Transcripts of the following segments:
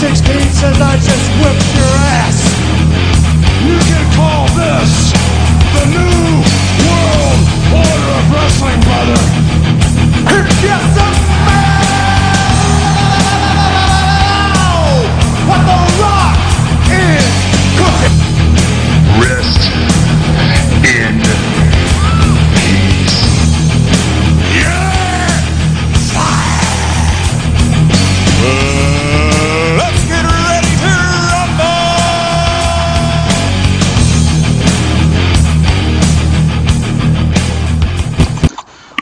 16 says I just whipped your ass. You can call this the new world order of wrestling, brother. It's just a smell. What the Rock is cooking. Rest in peace.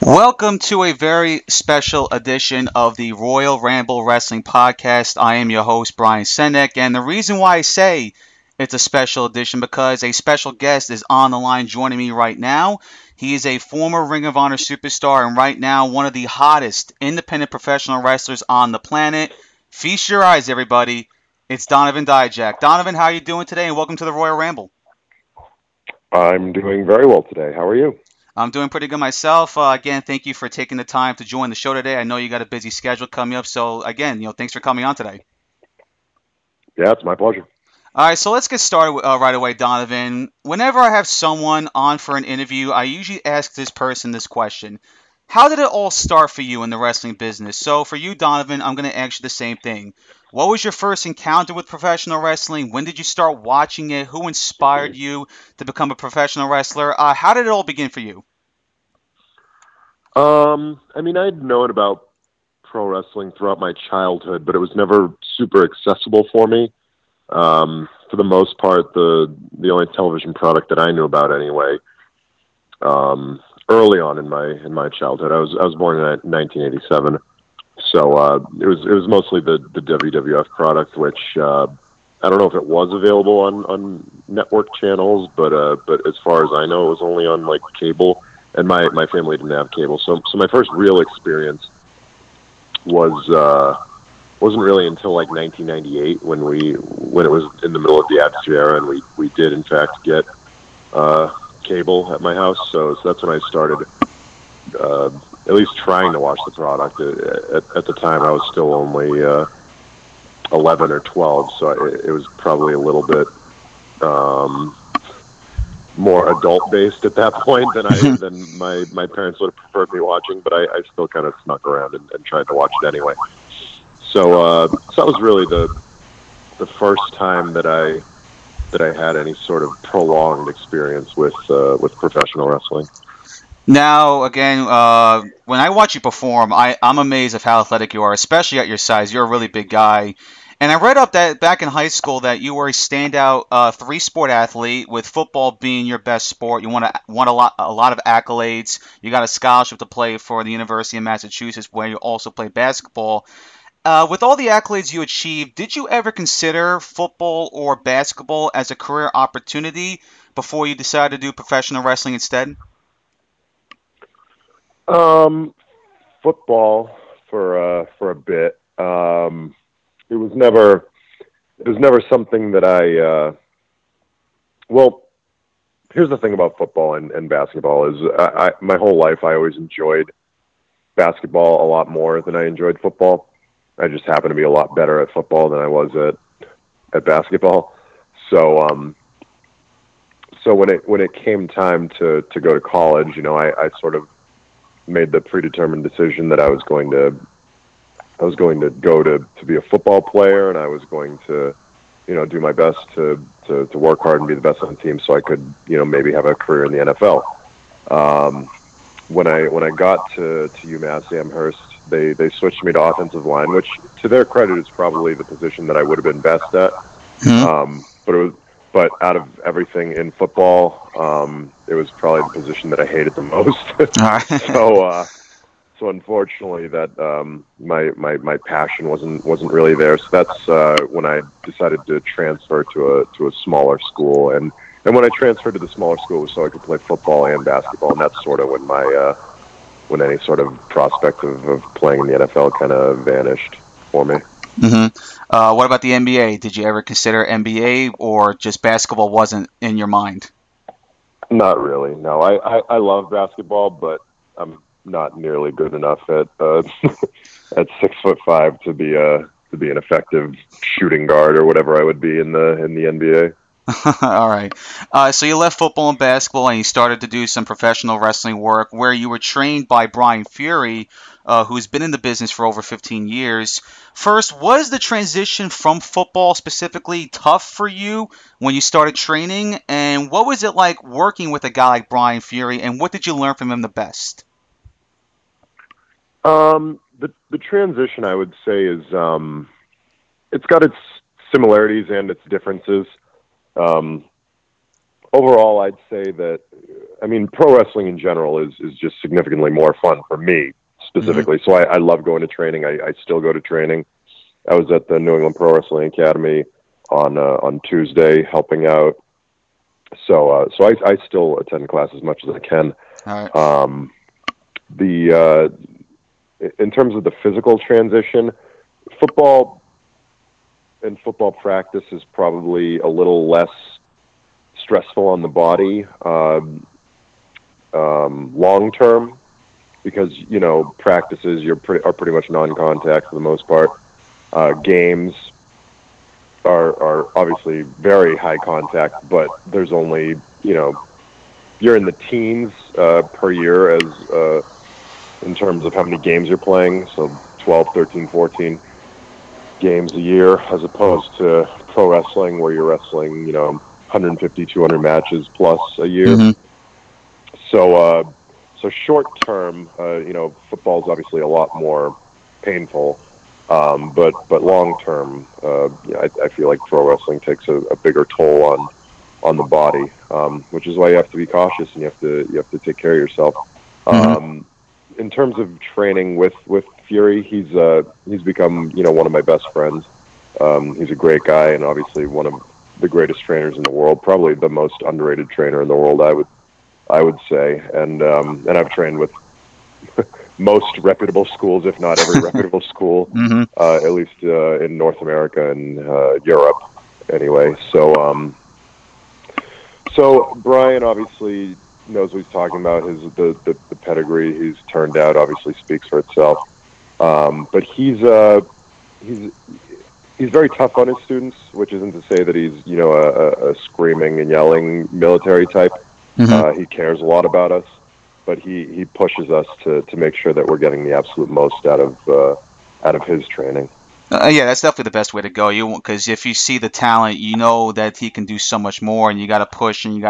Welcome to a very special edition of the Royal Ramble Wrestling Podcast. I am your host, Brian Sinek, and the reason why I say it's a special edition because a special guest is on the line joining me right now. He is a former Ring of Honor superstar and right now one of the hottest independent professional wrestlers on the planet. Feast your eyes, everybody. It's Donovan Dijak. Donovan, how are you doing today, and welcome to the Royal Ramble. I'm doing very well today. How are you? I'm doing pretty good myself. Again, thank you for taking the time to join the show today. I know you got a busy schedule coming up, so again, thanks for coming on today. Yeah, it's my pleasure. All right, so let's get started right away, Donovan. Whenever I have someone on for an interview, I usually ask this person this question: how did it all start for you in the wrestling business? So for you, Donovan, I'm going to ask you the same thing. What was your first encounter with professional wrestling? When did you start watching it? Who inspired you to become a professional wrestler? How did it all begin for you? I'd known about pro wrestling throughout my childhood, but it was never super accessible for me. For the most part, the only television product that I knew about anyway, early on in my childhood, I was born in 1987. So it was mostly the WWF product, which I don't know if it was available on network channels, but as far as I know, it was only on like cable, and my family didn't have cable. So my first real experience was wasn't really until like 1998 when it was in the middle of the Attitude Era, and we did in fact get cable at my house. So that's when I started. At least trying to watch the product. At the time, I was still only 11 or 12, so it was probably a little bit more adult-based at that point than my parents would have preferred me watching, but I still kind of snuck around and tried to watch it anyway. So that was really the first time that I had any sort of prolonged experience with professional wrestling. Now, again, when I watch you perform, I'm amazed at how athletic you are, especially at your size. You're a really big guy. And I read up that back in high school that you were a standout three-sport athlete, with football being your best sport. You won a lot of accolades. You got a scholarship to play for the University of Massachusetts, where you also play basketball. With all the accolades you achieved, did you ever consider football or basketball as a career opportunity before you decided to do professional wrestling instead? Football for a bit. It was never something that I, well, here's the thing about football and basketball is my whole life, I always enjoyed basketball a lot more than I enjoyed football. I just happened to be a lot better at football than I was at basketball. So when it came time to go to college, I sort of made the predetermined decision that I was going to go to be a football player, and I was going to, do my best to work hard and be the best on the team so I could, maybe have a career in the NFL. When I got to UMass Amherst, they switched me to offensive line, which to their credit is probably the position that I would have been best at. Mm-hmm. But out of everything in football, it was probably the position that I hated the most. So unfortunately, that my passion wasn't really there. So that's when I decided to transfer to a smaller school, and when I transferred to the smaller school, it was so I could play football and basketball, and that's sort of when when any sort of prospect of playing in the NFL kind of vanished for me. Mm-hmm. What about the NBA? Did you ever consider NBA, or just basketball wasn't in your mind? Not really. No, I love basketball, but I'm not nearly good enough at at 6'5" to be be an effective shooting guard or whatever I would be in the NBA. All right. So you left football and basketball, and you started to do some professional wrestling work where you were trained by Brian Fury, who's been in the business for over 15 years. First, was the transition from football specifically tough for you when you started training? And what was it like working with a guy like Brian Fury, and what did you learn from him the best? The transition, I would say, is it's got its similarities and its differences. Overall, I'd say that, I mean, pro wrestling in general is just significantly more fun for me specifically. Mm-hmm. So I love going to training. I still go to training. I was at the New England Pro Wrestling Academy on Tuesday helping out. So I still attend class as much as I can. All right. In terms of the physical transition, football practice is probably a little less stressful on the body long term, because practices are pretty much non-contact for the most part. Games are obviously very high contact, but there's only you're in the teens per year as in terms of how many games you're playing, so 12, 13, 14. Games a year, as opposed to pro wrestling where you're wrestling 150, 200 matches plus a year. Mm-hmm. So short term, football is obviously a lot more painful, but long term, I feel like pro wrestling takes a bigger toll on the body, which is why you have to be cautious and you have to take care of yourself. Mm-hmm. In terms of training with Fury, he's become one of my best friends. He's a great guy, and obviously one of the greatest trainers in the world, probably the most underrated trainer in the world, I would say. And I've trained with most reputable schools, if not every reputable school, mm-hmm. At least in North America and Europe, anyway. So Brian obviously knows what he's talking about. The pedigree he's turned out obviously speaks for itself. But he's very tough on his students, which isn't to say that he's a screaming and yelling military type. Mm-hmm. He cares a lot about us, but he pushes us to make sure that we're getting the absolute most out of his training. Yeah, that's definitely the best way to go. Because if you see the talent, you know that he can do so much more, and you got to push, and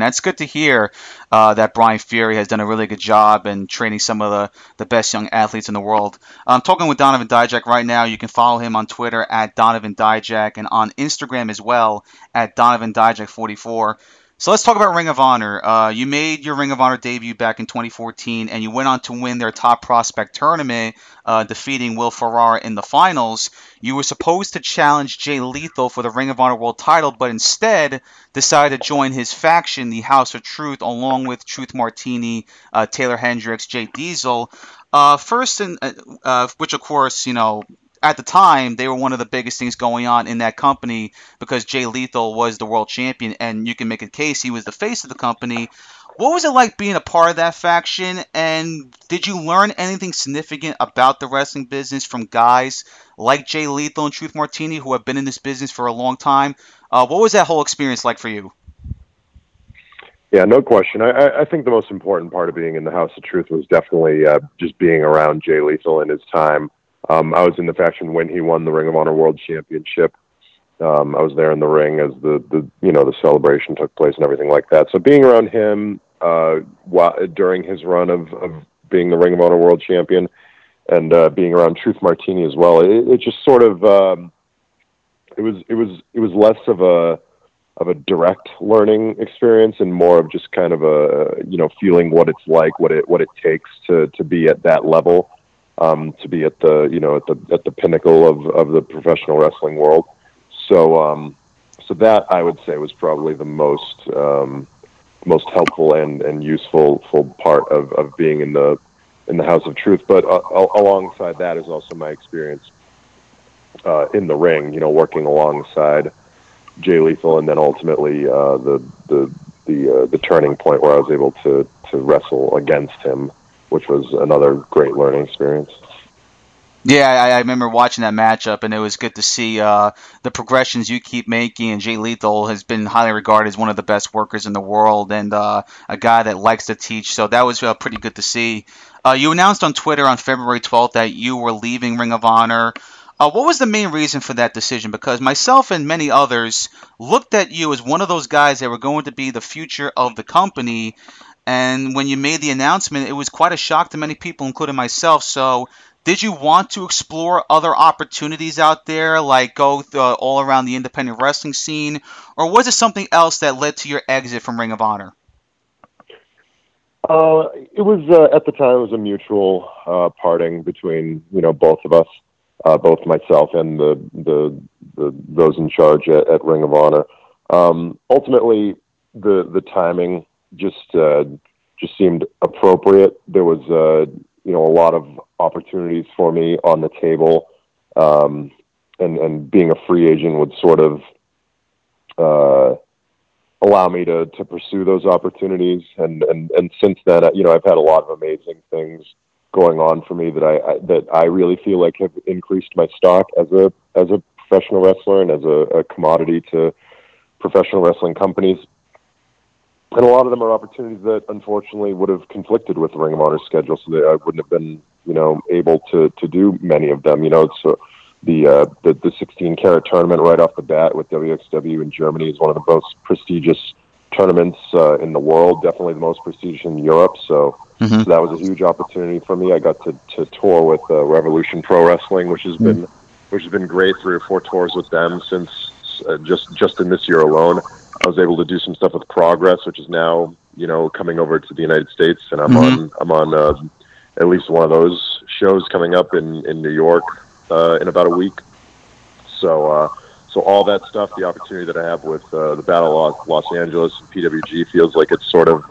that's good to hear that Brian Fury has done a really good job in training some of the best young athletes in the world. I'm talking with Donovan Dijak right now. You can follow him on Twitter at Donovan Dijak, and on Instagram as well at Donovan Dijak 44. So let's talk about Ring of Honor. You made your Ring of Honor debut back in 2014, and you went on to win their Top Prospect Tournament, defeating Will Ferrara in the finals. You were supposed to challenge Jay Lethal for the Ring of Honor World title, but instead decided to join his faction, the House of Truth, along with Truth Martini, Taylor Hendricks, Jay Diesel. Which, of course, at the time, they were one of the biggest things going on in that company because Jay Lethal was the world champion, and you can make a case he was the face of the company. What was it like being a part of that faction, and did you learn anything significant about the wrestling business from guys like Jay Lethal and Truth Martini who have been in this business for a long time? What was that whole experience like for you? Yeah, no question. I think the most important part of being in the House of Truth was definitely just being around Jay Lethal in his time. I was in the faction when he won the Ring of Honor World Championship. I was there in the ring as the celebration took place and everything like that. So being around him during his run of being the Ring of Honor World Champion and being around Truth Martini as well, it just sort of it was less of a direct learning experience and more of just kind of feeling what it's like, what it takes to be at that level. To be at the pinnacle of the professional wrestling world. So that I would say was probably the most helpful and useful part of being in the House of Truth. But alongside that is also my experience in the ring. Working alongside Jay Lethal, and then ultimately the turning point where I was able to wrestle against him, which was another great learning experience. Yeah, I remember watching that matchup, and it was good to see the progressions you keep making. And Jay Lethal has been highly regarded as one of the best workers in the world, and a guy that likes to teach. So that was pretty good to see. You announced on Twitter on February 12th that you were leaving Ring of Honor. What was the main reason for that decision? Because myself and many others looked at you as one of those guys that were going to be the future of the company. And when you made the announcement, it was quite a shock to many people, including myself. So did you want to explore other opportunities out there, like go all around the independent wrestling scene? Or was it something else that led to your exit from Ring of Honor? It was, at the time, it was a mutual parting between, both of us, both myself and those in charge at Ring of Honor. Ultimately, the timing just seemed appropriate. There was a lot of opportunities for me on the table, and being a free agent would sort of allow me to pursue those opportunities. And since then, I've had a lot of amazing things going on for me that I really feel like have increased my stock as a professional wrestler and as a commodity to professional wrestling companies. And a lot of them are opportunities that unfortunately would have conflicted with the Ring of Honor schedule, so that I wouldn't have been, able to do many of them. So the 16 Carat Tournament right off the bat with WXW in Germany is one of the most prestigious tournaments in the world, definitely the most prestigious in Europe. So, so that was a huge opportunity for me. I got to tour with Revolution Pro Wrestling, which has been great. 3 or 4 tours with them since just in this year alone. I was able to do some stuff with Progress, which is now coming over to the United States, and I'm on at least one of those shows coming up in New York in about a week. So so all that stuff, the opportunity that I have with the Battle of Los Angeles and PWG, feels like it's sort of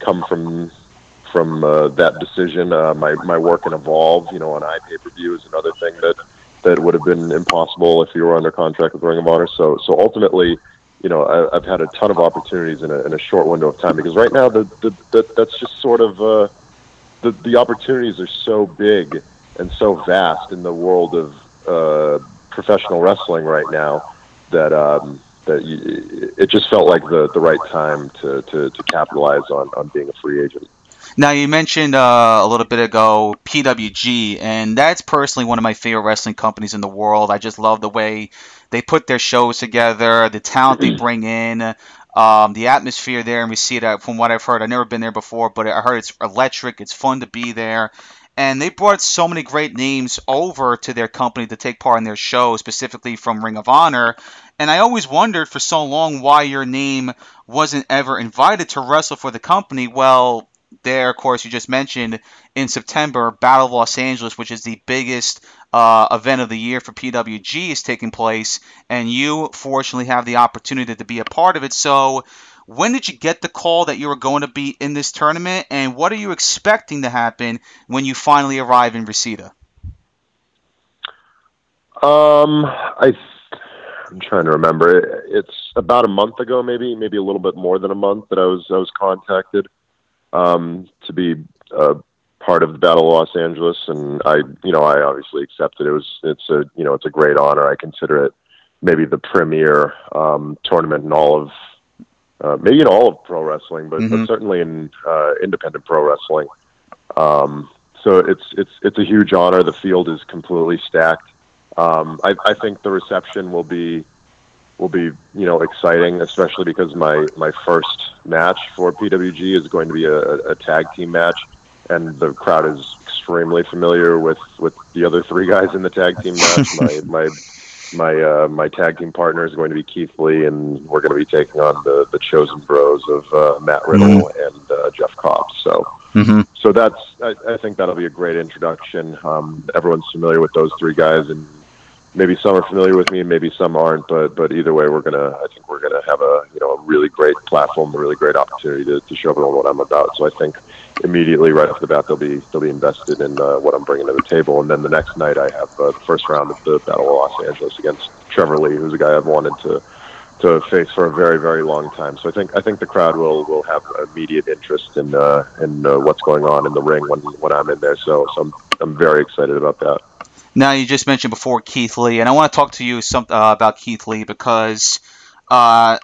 come from that decision. My work in Evolve, on iPay-per-view, is another thing that would have been impossible if you were under contract with Ring of Honor. So ultimately, I've had a ton of opportunities in a short window of time, because right now that's just sort of the opportunities are so big and so vast in the world of professional wrestling right now that it just felt like the right time to capitalize on being a free agent. Now, you mentioned a little bit ago PWG, and that's personally one of my favorite wrestling companies in the world. I just love the way they put their shows together, the talent they bring in, the atmosphere there, and we see it from what I've heard. I've never been there before, but I heard it's electric. It's fun to be there. And they brought so many great names over to their company to take part in their show, specifically from Ring of Honor. And I always wondered for so long why your name wasn't ever invited to wrestle for the company. Well, there, of course, you just mentioned in September, Battle of Los Angeles, which is the biggest event of the year for PWG, is taking place, and you fortunately have the opportunity to be a part of it. So when did you get the call that you were going to be in this tournament, and what are you expecting to happen when you finally arrive in Reseda? I'm trying to remember. It's about a month ago, maybe a little bit more than a month, that I was contacted to be part of the Battle of Los Angeles, and I obviously accepted. It's a great honor. I consider it maybe the premier tournament in all of maybe in all of pro wrestling, but certainly in independent pro wrestling. So it's a huge honor. The field is completely stacked. I think the reception will be exciting, especially because my first match for PWG is going to be a tag team match, and the crowd is extremely familiar with the other 3 guys in the tag team match. My tag team partner is going to be Keith Lee, and we're going to be taking on the Chosen Bros of Matt Riddle and Jeff Cobb. So so that's I think that'll be a great introduction. Everyone's familiar with those 3 guys, and maybe some are familiar with me and maybe some aren't, but either way, I think we're gonna have a really great platform, a really great opportunity to show everyone what I'm about. So I think immediately right off the bat they'll be invested in what I'm bringing to the table. And then the next night I have the first round of the Battle of Los Angeles against Trevor Lee, who's a guy I've wanted to to face for a very, very long time. So I think the crowd will have immediate interest in what's going on in the ring when I'm in there. So I'm very excited about that. Now, you just mentioned before Keith Lee, and I want to talk to you about Keith Lee because during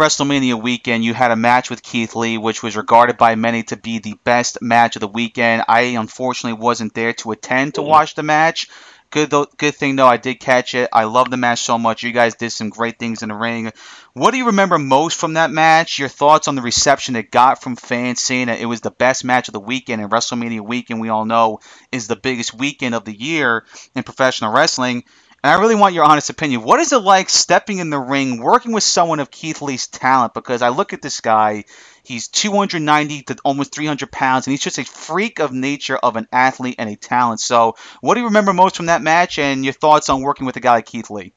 WrestleMania weekend, you had a match with Keith Lee, which was regarded by many to be the best match of the weekend. I unfortunately wasn't there to attend to watch the match. Good thing, though, I did catch it. I love the match so much. You guys did some great things in the ring. What do you remember most from that match? Your thoughts on the reception it got from fans, saying that it was the best match of the weekend, and WrestleMania weekend, we all know, is the biggest weekend of the year in professional wrestling. And I really want your honest opinion. What is it like stepping in the ring, working with someone of Keith Lee's talent? Because I look at this guy, he's 290 to almost 300 pounds, and he's just a freak of nature of an athlete and a talent. So what do you remember most from that match, and your thoughts on working with a guy like Keith Lee?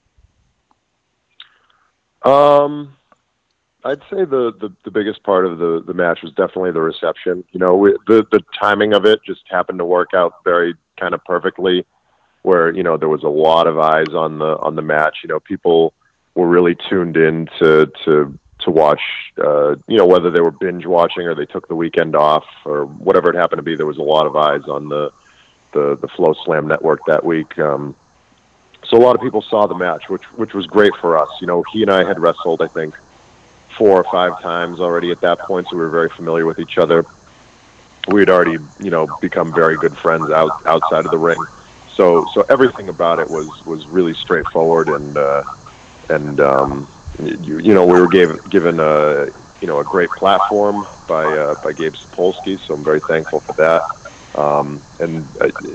I'd say the biggest part of the match was definitely the reception. You know, the timing of it just happened to work out very kind of perfectly, where, you know, there was a lot of eyes on the match. You know, people were really tuned in to watch, you know, whether they were binge watching or they took the weekend off or whatever it happened to be. There was a lot of eyes on the Flow Slam network that week. So a lot of people saw the match, which was great for us. You know, he and I had wrestled, I think, 4 or 5 times already at that point, so we were very familiar with each other. We had already, you know, become very good friends outside of the ring. So everything about it was really straightforward, and you know, we were given a great platform by Gabe Sapolsky, so I'm very thankful for that. And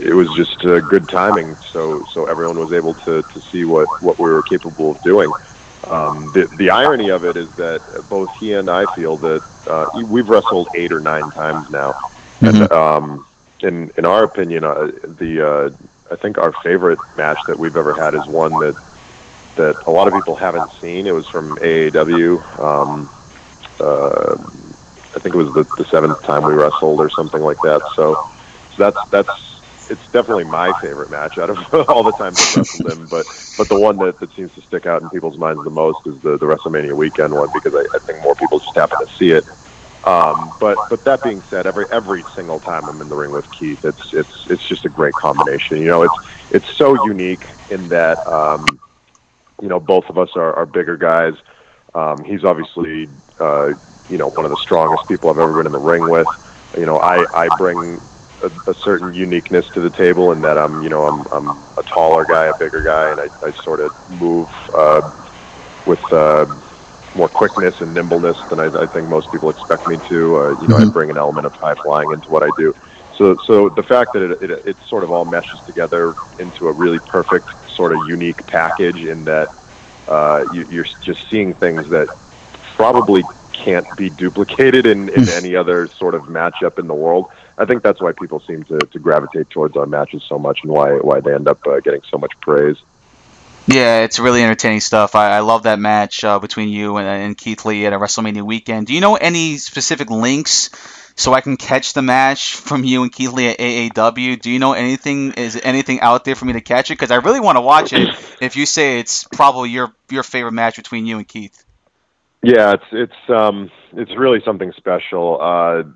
it was just good timing, so everyone was able to see what we were capable of doing. The irony of it is that both he and I feel that we've wrestled 8 or 9 times now, and in our opinion, I think our favorite match that we've ever had is one that a lot of people haven't seen. It was from AAW. I think it was the 7th time we wrestled or something like that. So it's definitely my favorite match out of all the times I've wrestled him. But the one that seems to stick out in people's minds the most is the WrestleMania weekend one, because I think more people just happen to see it. But that being said, every single time I'm in the ring with Keith, it's just a great combination. You know, it's so unique in that, you know, both of us are bigger guys. He's obviously, you know, one of the strongest people I've ever been in the ring with. You know, I bring a certain uniqueness to the table in that I'm a taller guy, a bigger guy, and I sort of move, with, more quickness and nimbleness than I think most people expect me to. You know, I bring an element of high flying into what I do. So the fact that it sort of all meshes together into a really perfect sort of unique package, in that you're just seeing things that probably can't be duplicated in any other sort of matchup in the world. I think that's why people seem to gravitate towards our matches so much, and why they end up getting so much praise. Yeah, it's really entertaining stuff. I love that match between you and Keith Lee at a WrestleMania weekend. Do you know any specific links so I can catch the match from you and Keith Lee at AAW? Do you know anything? Is anything out there for me to catch it? Because I really want to watch it if you say it's probably your favorite match between you and Keith. Yeah, it's really something special.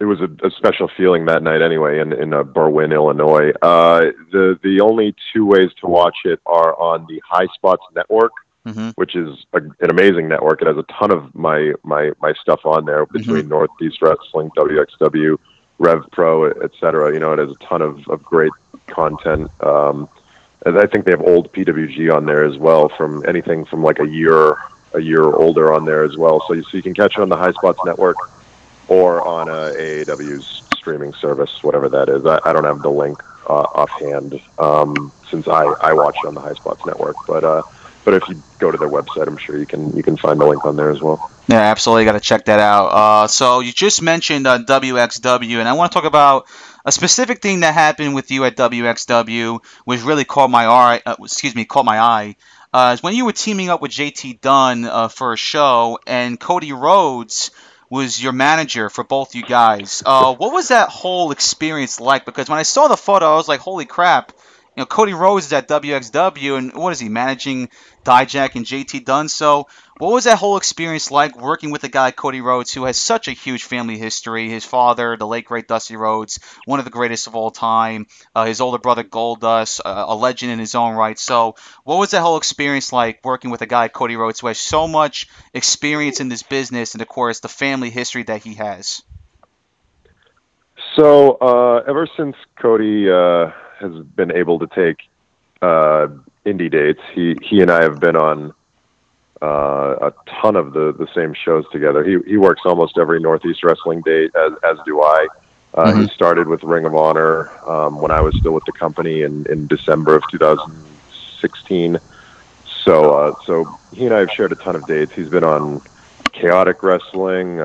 It was a special feeling that night anyway in Berwyn, Illinois. The only 2 ways to watch it are on the High Spots Network, which is an amazing network. It has a ton of my stuff on there, between Northeast Wrestling, WXW, Rev Pro, et cetera. You know, it has a ton of great content. And I think they have old PWG on there as well, from anything from like a year older on there as well. So you can catch it on the High Spots Network, or on AAW's streaming service, whatever that is. I don't have the link offhand, since I watch it on the High Spots Network. But if you go to their website, I'm sure you can find the link on there as well. Yeah, absolutely. Got to check that out. So you just mentioned WXW, and I want to talk about a specific thing that happened with you at WXW, which really caught my eye. Is when you were teaming up with JT Dunn for a show, and Cody Rhodes was your manager for both you guys. What was that whole experience like? Because when I saw the photo, I was like, holy crap, You know, Cody Rhodes is at WXW, and what is he, managing Dijak and JT Dunn? So what was that whole experience like working with a guy, Cody Rhodes, who has such a huge family history? His father, the late, great Dusty Rhodes, one of the greatest of all time. His older brother, Goldust, a legend in his own right. So what was that whole experience like working with a guy, Cody Rhodes, who has so much experience in this business and, of course, the family history that he has? So ever since Cody has been able to take indie dates, he and I have been on a ton of the same shows together. He works almost every Northeast Wrestling date, as do I. He started with Ring of Honor when I was still with the company in December of 2016. So he and I have shared a ton of dates. He's been on Chaotic Wrestling,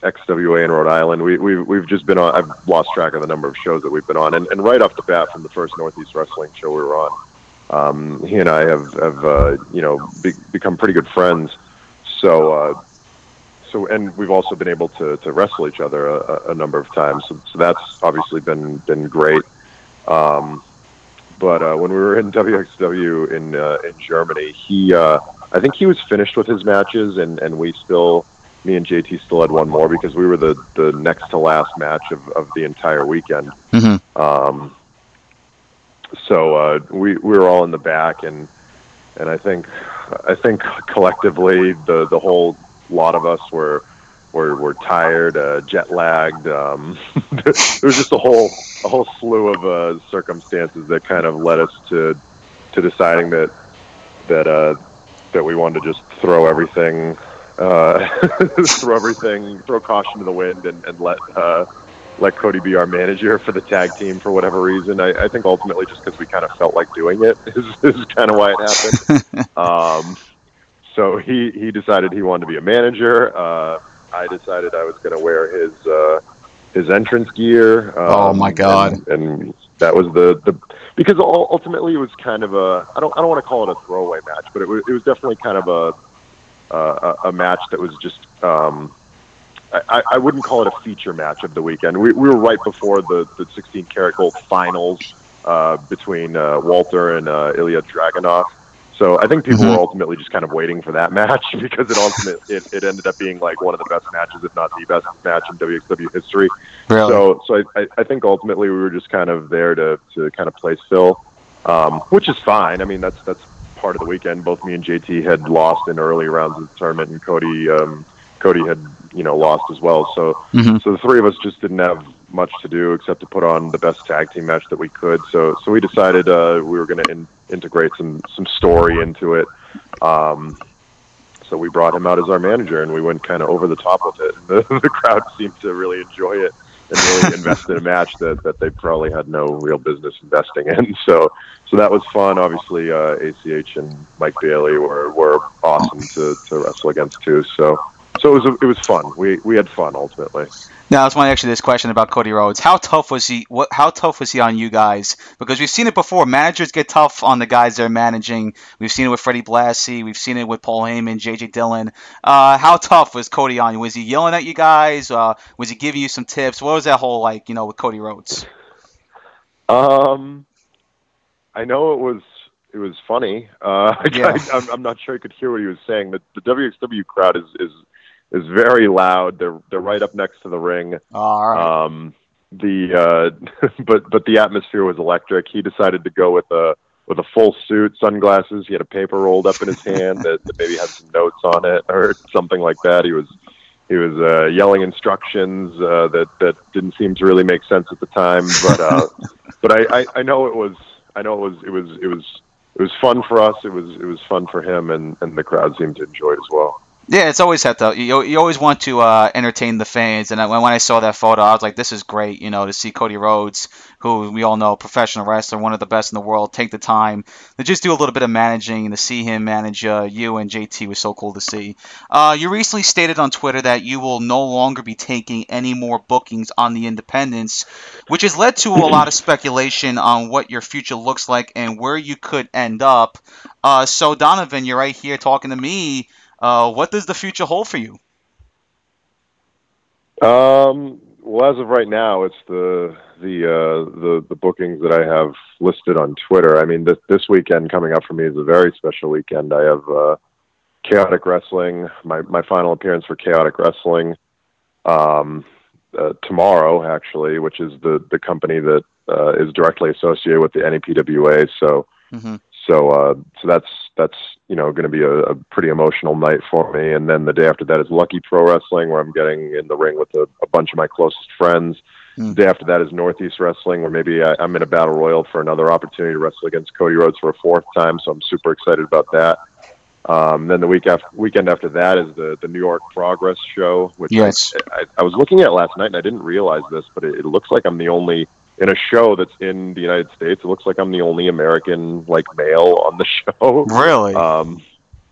XWA in Rhode Island. We've just been on. I've lost track of the number of shows that we've been on. And right off the bat, from the first Northeast Wrestling show we were on, he and I have become pretty good friends. So we've also been able to wrestle each other a number of times. So that's obviously been great. But when we were in WXW in Germany, I think he was finished with his matches, and we still. Me and JT still had one more because we were the next to last match of the entire weekend. Mm-hmm. So we were all in the back, and I think collectively the whole lot of us were tired, jet lagged. There was just a whole slew of circumstances that kind of led us to deciding that we wanted to just throw everything. Throw caution to the wind and let Cody be our manager for the tag team for whatever reason. I think ultimately just because we kind of felt like doing it is kind of why it happened. So he decided he wanted to be a manager. I decided I was going to wear his entrance gear. Oh my God. And that was the because ultimately it was kind of I don't want to call it a throwaway match, but it was definitely kind of a match that was just I wouldn't call it a feature match of the weekend. We were right before the 16 Carat Gold finals between Walter and Ilya Dragunov. So I think people were ultimately just kind of waiting for that match because it ended up being like one of the best matches, if not the best match in WXW history. Really? So I think ultimately we were just kind of there to kind of place fill, which is fine. I mean, that's part of the weekend. Both me and JT had lost in early rounds of the tournament, and Cody had lost as well, so the three of us just didn't have much to do except to put on the best tag team match that we could, so we decided we were going to integrate some story into it. So we brought him out as our manager, and we went kind of over the top with it, and the crowd seemed to really enjoy it and really invest in a match that they probably had no real business investing in. So that was fun. Obviously, ACH and Mike Bailey were awesome to wrestle against too. So it was fun. We had fun ultimately. Now, I was wanting to ask you this question about Cody Rhodes. How tough was he? How tough was he on you guys? Because we've seen it before. Managers get tough on the guys they're managing. We've seen it with Freddie Blassie. We've seen it with Paul Heyman, J.J. Dillon. How tough was Cody on you? Was he yelling at you guys? Was he giving you some tips? What was that whole like? With Cody Rhodes. I know it was funny. Yeah. I'm not sure I could hear what he was saying. The WXW crowd is very loud. They're right up next to the ring. All right. But the atmosphere was electric. He decided to go with a full suit, sunglasses. He had a paper rolled up in his hand that maybe had some notes on it or something like that. He was yelling instructions that didn't seem to really make sense at the time. But I know it was fun for us. It was fun for him, and the crowd seemed to enjoy it as well. Yeah, it's always have to. You always want to entertain the fans, and when I saw that photo, I was like, "This is great!" To see Cody Rhodes, who we all know, professional wrestler, one of the best in the world, take the time to just do a little bit of managing, and to see him manage you and JT was so cool to see. You recently stated on Twitter that you will no longer be taking any more bookings on the independents, which has led to a lot of speculation on what your future looks like and where you could end up. So Donovan, you're right here talking to me. What does the future hold for you? Well, as of right now, it's the the bookings that I have listed on Twitter. I mean, this weekend coming up for me is a very special weekend. I have Chaotic Wrestling, my final appearance for Chaotic Wrestling tomorrow, actually, which is the company that is directly associated with the NEPWA. So, so that's going to be a pretty emotional night for me. And then the day after that is Lucky Pro Wrestling, where I'm getting in the ring with a bunch of my closest friends. Mm-hmm. The day after that is Northeast Wrestling, where maybe I'm in a battle royal for another opportunity to wrestle against Cody Rhodes for a fourth time. So I'm super excited about that. Then the weekend after that is the New York Progress show, which I was looking at last night, and I didn't realize this, but it looks like I'm the only, in a show that's in the United States, it looks like I'm the only American, like, male on the show. Really?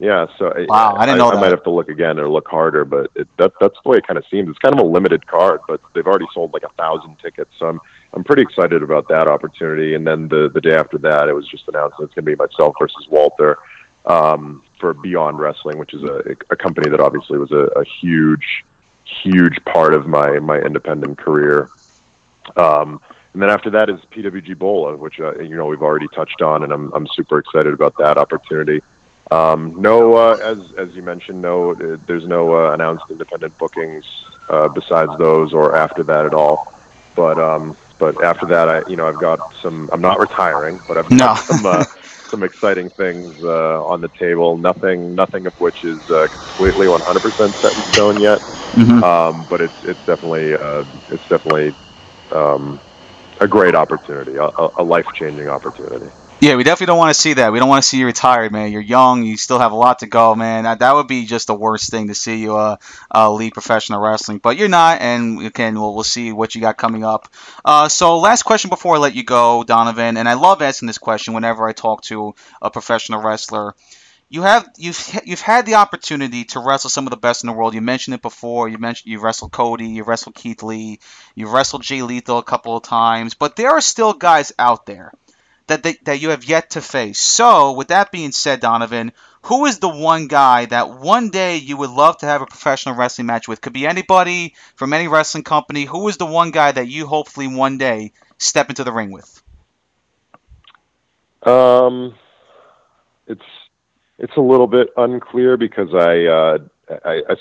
Yeah, so wow, I didn't know that. I might have to look again or look harder, but that's the way it kind of seems. It's kind of a limited card, but they've already sold like 1,000 tickets, so I'm pretty excited about that opportunity. And then the day after that, it was just announced that it's going to be myself versus Walter, for Beyond Wrestling, which is a company that obviously was a huge part of my independent career. And then after that is PWG Bola, which we've already touched on, and I'm super excited about that opportunity. As you mentioned, there's no announced independent bookings besides those or after that at all. But after that, I've got some. I'm not retiring, but I've got some exciting things on the table. Nothing of which is completely 100% set in stone yet. Mm-hmm. But it's definitely a great opportunity, a life-changing opportunity. Yeah, we definitely don't want to see that. We don't want to see you retired, man. You're young. You still have a lot to go, man. That would be just the worst thing to see you leave professional wrestling. But you're not, and we'll see what you got coming up. So last question before I let you go, Donovan, and I love asking this question whenever I talk to a professional wrestler. You've had the opportunity to wrestle some of the best in the world. You mentioned it before. You wrestled Cody, you wrestled Keith Lee, you wrestled Jay Lethal a couple of times. But there are still guys out there that you have yet to face. So, with that being said, Donovan, who is the one guy that one day you would love to have a professional wrestling match with? Could be anybody from any wrestling company. Who is the one guy that you hopefully one day step into the ring with? It's a little bit unclear because I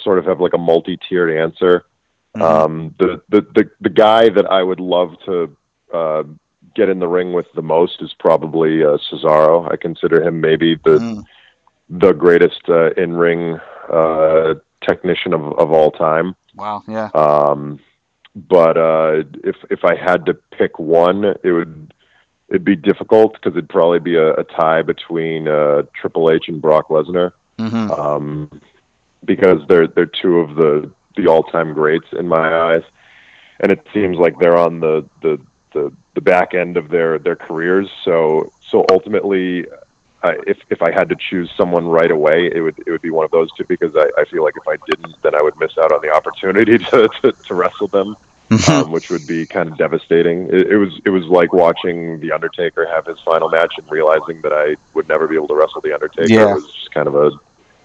sort of have like a multi-tiered answer. Mm-hmm. The guy that I would love to get in the ring with the most is probably Cesaro. I consider him maybe the greatest in-ring technician of all time. Wow, yeah. But if I had to pick one, it'd be difficult because it'd probably be a tie between Triple H and Brock Lesnar, because they're two of the all-time greats in my eyes, and it seems like they're on the back end of their careers. So ultimately, if I had to choose someone right away, it would be one of those two, because I feel like if I didn't, then I would miss out on the opportunity to wrestle them. Which would be kind of devastating. It was like watching The Undertaker have his final match and realizing that I would never be able to wrestle The Undertaker. Yeah. It was just kind of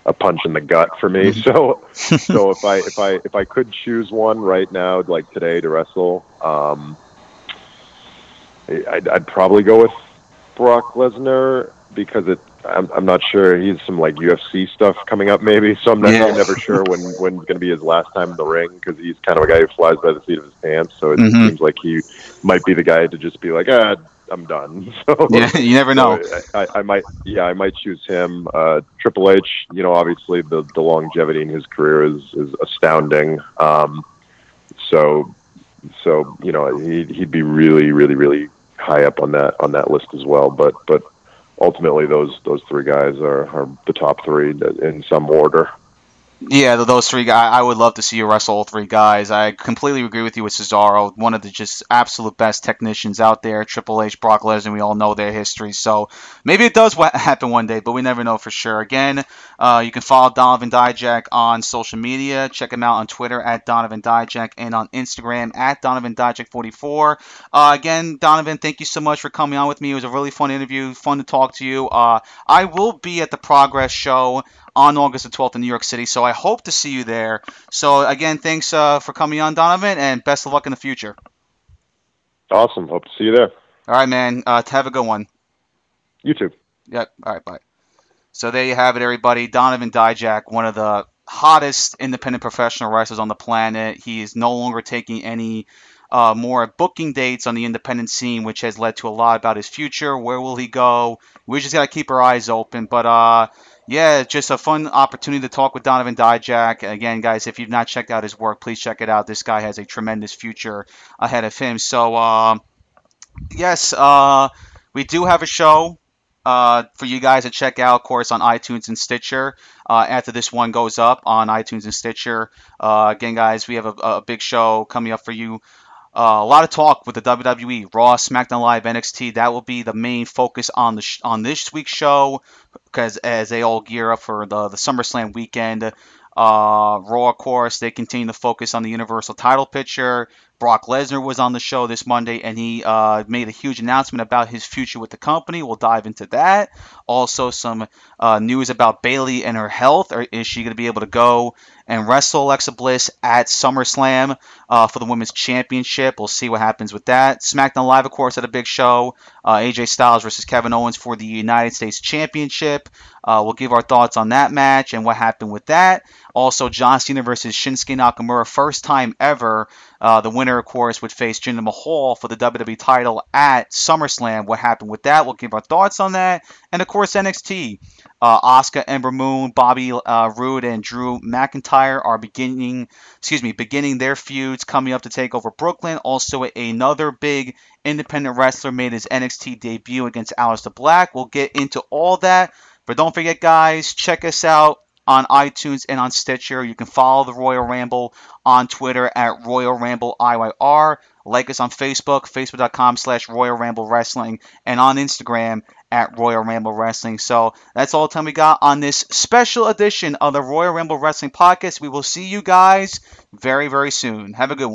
a punch in the gut for me. So if I could choose one right now, like today, to wrestle, I'd probably go with Brock Lesnar, because I'm not sure. He's some like UFC stuff coming up maybe, so I'm not never sure when going to be his last time in the ring, because he's kind of a guy who flies by the seat of his pants, so it seems like he might be the guy to just be like, I'm done. So, yeah, you never know. So I might choose him. Triple H, obviously the longevity in his career is astounding. So he'd be really, really, really high up on that list as well, but ultimately, those three guys are the top three in some order. Yeah, those three guys. I would love to see you wrestle all three guys. I completely agree with you with Cesaro, one of the just absolute best technicians out there. Triple H, Brock Lesnar, we all know their history. So maybe it does happen one day, but we never know for sure. Again, you can follow Donovan Dijak on social media. Check him out on Twitter at Donovan Dijak and on Instagram at Donovan Dijak44. Again, Donovan, thank you so much for coming on with me. It was a really fun interview, fun to talk to you. I will be at the Progress show on August the 12th in New York City, so I hope to see you there. So, again, thanks for coming on, Donovan, and best of luck in the future. Awesome. Hope to see you there. All right, man. Have a good one. You too. Yep. All right. Bye. So there you have it, everybody. Donovan Dijak, one of the hottest independent professional wrestlers on the planet. He is no longer taking any more booking dates on the independent scene, which has led to a lot about his future. Where will he go? We just got to keep our eyes open. But, yeah, just a fun opportunity to talk with Donovan Dijak. Again, guys, if you've not checked out his work, please check it out. This guy has a tremendous future ahead of him. So, yes, we do have a show for you guys to check out, of course, on iTunes and Stitcher after this one goes up on iTunes and Stitcher. Again, guys, we have a big show coming up for you. A lot of talk with the WWE, Raw, SmackDown Live, NXT. That will be the main focus on on this week's show because as they all gear up for the SummerSlam weekend, Raw, of course, they continue to focus on the Universal title picture. Brock Lesnar was on the show this Monday, and he made a huge announcement about his future with the company. We'll dive into that. Also, some news about Bayley and her health. Or is she going to be able to go and wrestle Alexa Bliss at SummerSlam for the Women's Championship? We'll see what happens with that. SmackDown Live, of course, had a big show. AJ Styles versus Kevin Owens for the United States Championship. We'll give our thoughts on that match and what happened with that. Also, John Cena versus Shinsuke Nakamura, first time ever. The winner, of course, would face Jinder Mahal for the WWE title at SummerSlam. What happened with that? We'll give our thoughts on that. And, of course, NXT. Asuka, Ember Moon, Bobby Roode, and Drew McIntyre are beginning their feuds coming up to take over Brooklyn. Also, another big independent wrestler made his NXT debut against Aleister Black. We'll get into all that. But don't forget, guys, check us out on iTunes and on Stitcher. You can follow the Royal Ramble on Twitter at Royal Ramble IYR. Like us on Facebook, facebook.com/Royal Ramble Wrestling, and on Instagram at Royal Ramble Wrestling. So that's all the time we got on this special edition of the Royal Ramble Wrestling Podcast. We will see you guys very, very soon. Have a good one.